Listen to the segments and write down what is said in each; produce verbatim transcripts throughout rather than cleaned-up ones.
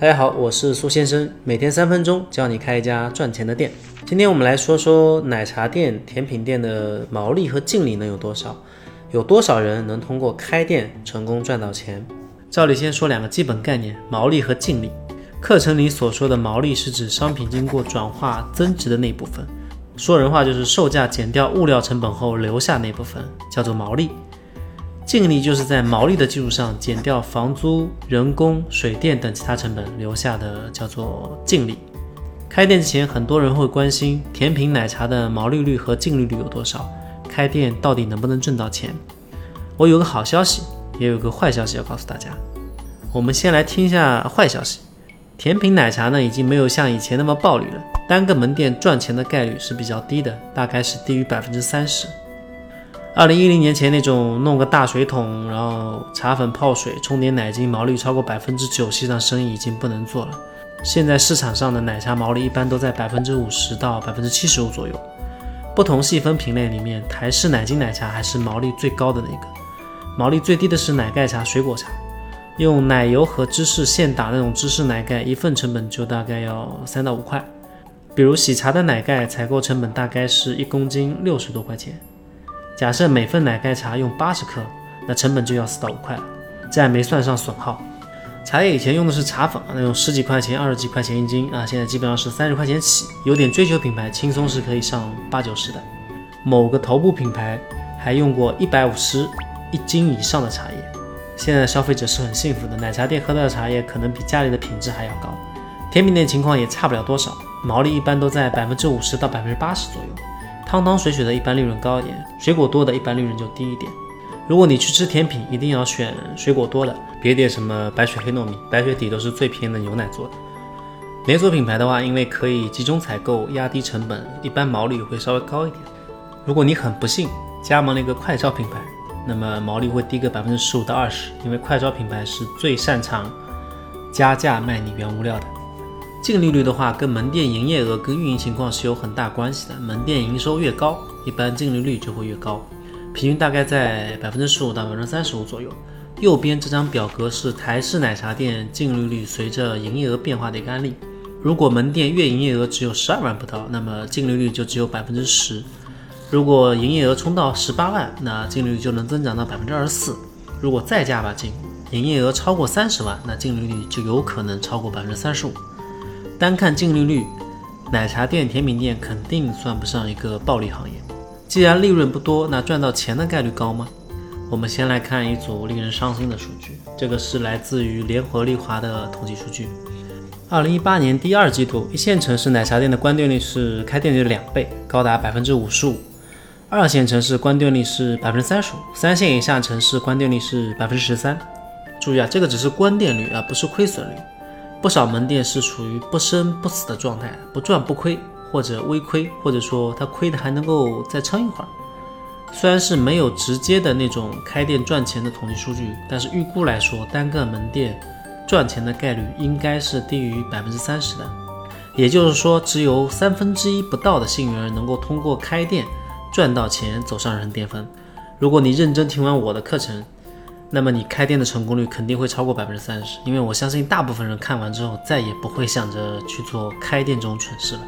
大家好，我是苏先生，每天三分钟教你开一家赚钱的店。今天我们来说说奶茶店、甜品店的毛利和净利能有多少，有多少人能通过开店成功赚到钱。照例先说两个基本概念，毛利和净利。课程里所说的毛利是指商品经过转化增值的那部分，说人话就是售价减掉物料成本后留下那部分，叫做毛利。净利就是在毛利的基础上减掉房租、人工、水电等其他成本留下的，叫做净利。开店之前，很多人会关心甜品奶茶的毛利率和净利率有多少，开店到底能不能挣到钱。我有个好消息，也有个坏消息要告诉大家。我们先来听一下坏消息。甜品奶茶呢，已经没有像以前那么暴利了，单个门店赚钱的概率是比较低的，大概是低于 百分之三十。二零一零年前那种弄个大水桶，然后茶粉泡水冲点奶精，毛利超过 百分之九十 以上生意已经不能做了。现在市场上的奶茶毛利一般都在 百分之五十 到 百分之七十五 左右。不同细分品类里面，台式奶精奶茶还是毛利最高的那个，毛利最低的是奶盖茶、水果茶。用奶油和芝士现打那种芝士奶盖，一份成本就大概要三到五块。比如喜茶的奶盖采购成本大概是一公斤六十多块钱，假设每份奶盖茶用八十克，那成本就要四到五块了，这还没算上损耗。茶叶以前用的是茶粉，那种十几块钱、二十几块钱一斤啊，现在基本上是三十块钱起，有点追求品牌，轻松是可以上八九十的。某个头部品牌还用过一百五十一斤以上的茶叶，现在消费者是很幸福的，奶茶店喝到的茶叶可能比家里的品质还要高。甜品店情况也差不了多少，毛利一般都在 百分之五十 到 百分之八十 左右。汤汤水水的一般利润高一点，水果多的一般利润就低一点。如果你去吃甜品，一定要选水果多的，别点什么白水黑糯米，白水底都是最便宜的牛奶做的。连锁品牌的话，因为可以集中采购，压低成本，一般毛利会稍微高一点。如果你很不幸加盟了一个快消品牌，那么毛利会低个 百分之十五 到 百分之二十， 因为快消品牌是最擅长加价卖你原物料的。净利率的话，跟门店营业额跟运营情况是有很大关系的，门店营收越高，一般净利率就会越高，平均大概在 百分之十五 到 百分之三十五 左右。右边这张表格是台式奶茶店净利率随着营业额变化的一个案例。如果门店月营业额只有十二万不到，那么净利率就只有 百分之十。 如果营业额冲到十八万，那净利率就能增长到 百分之二十四。 如果再加把劲，营业额超过三十万，那净利率就有可能超过 百分之三十五。单看净利率，奶茶店、甜品店肯定算不上一个暴利行业。既然利润不多，那赚到钱的概率高吗？我们先来看一组令人伤心的数据，这个是来自于联合利华的统计数据。二零一八年第二季度，一线城市奶茶店的关店率是开店率的两倍，高达 百分之五十五。二线城市关店率是 百分之三十五， 三线以下城市关店率是 百分之十三。 注意啊，这个只是关店率而不是亏损率。不少门店是处于不生不死的状态，不赚不亏，或者微亏，或者说它亏的还能够再撑一会儿。虽然是没有直接的那种开店赚钱的统计数据，但是预估来说，单个门店赚钱的概率应该是低于 百分之三十 的。也就是说，只有三分之一不到的幸运儿能够通过开店赚到钱，走上人生巅峰。如果你认真听完我的课程，那么你开店的成功率肯定会超过 百分之三十， 因为我相信大部分人看完之后再也不会想着去做开店这种蠢事了。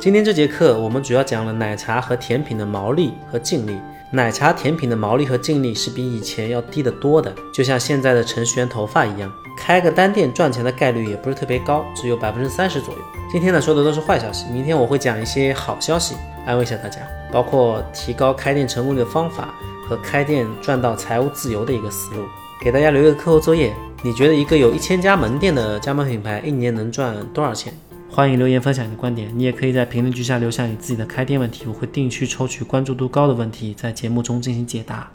今天这节课我们主要讲了奶茶和甜品的毛利和净利。奶茶甜品的毛利和净利是比以前要低得多的，就像现在的程序员头发一样，开个单店赚钱的概率也不是特别高，只有 百分之三十 左右。今天呢说的都是坏消息，明天我会讲一些好消息安慰一下大家，包括提高开店成功率的方法和开店赚到财务自由的一个思路。给大家留一个课后作业，你觉得一个有一千家门店的加盟品牌一年能赚多少钱？欢迎留言分享你的观点，你也可以在评论区下留下你自己的开店问题，我会定期抽取关注度高的问题在节目中进行解答。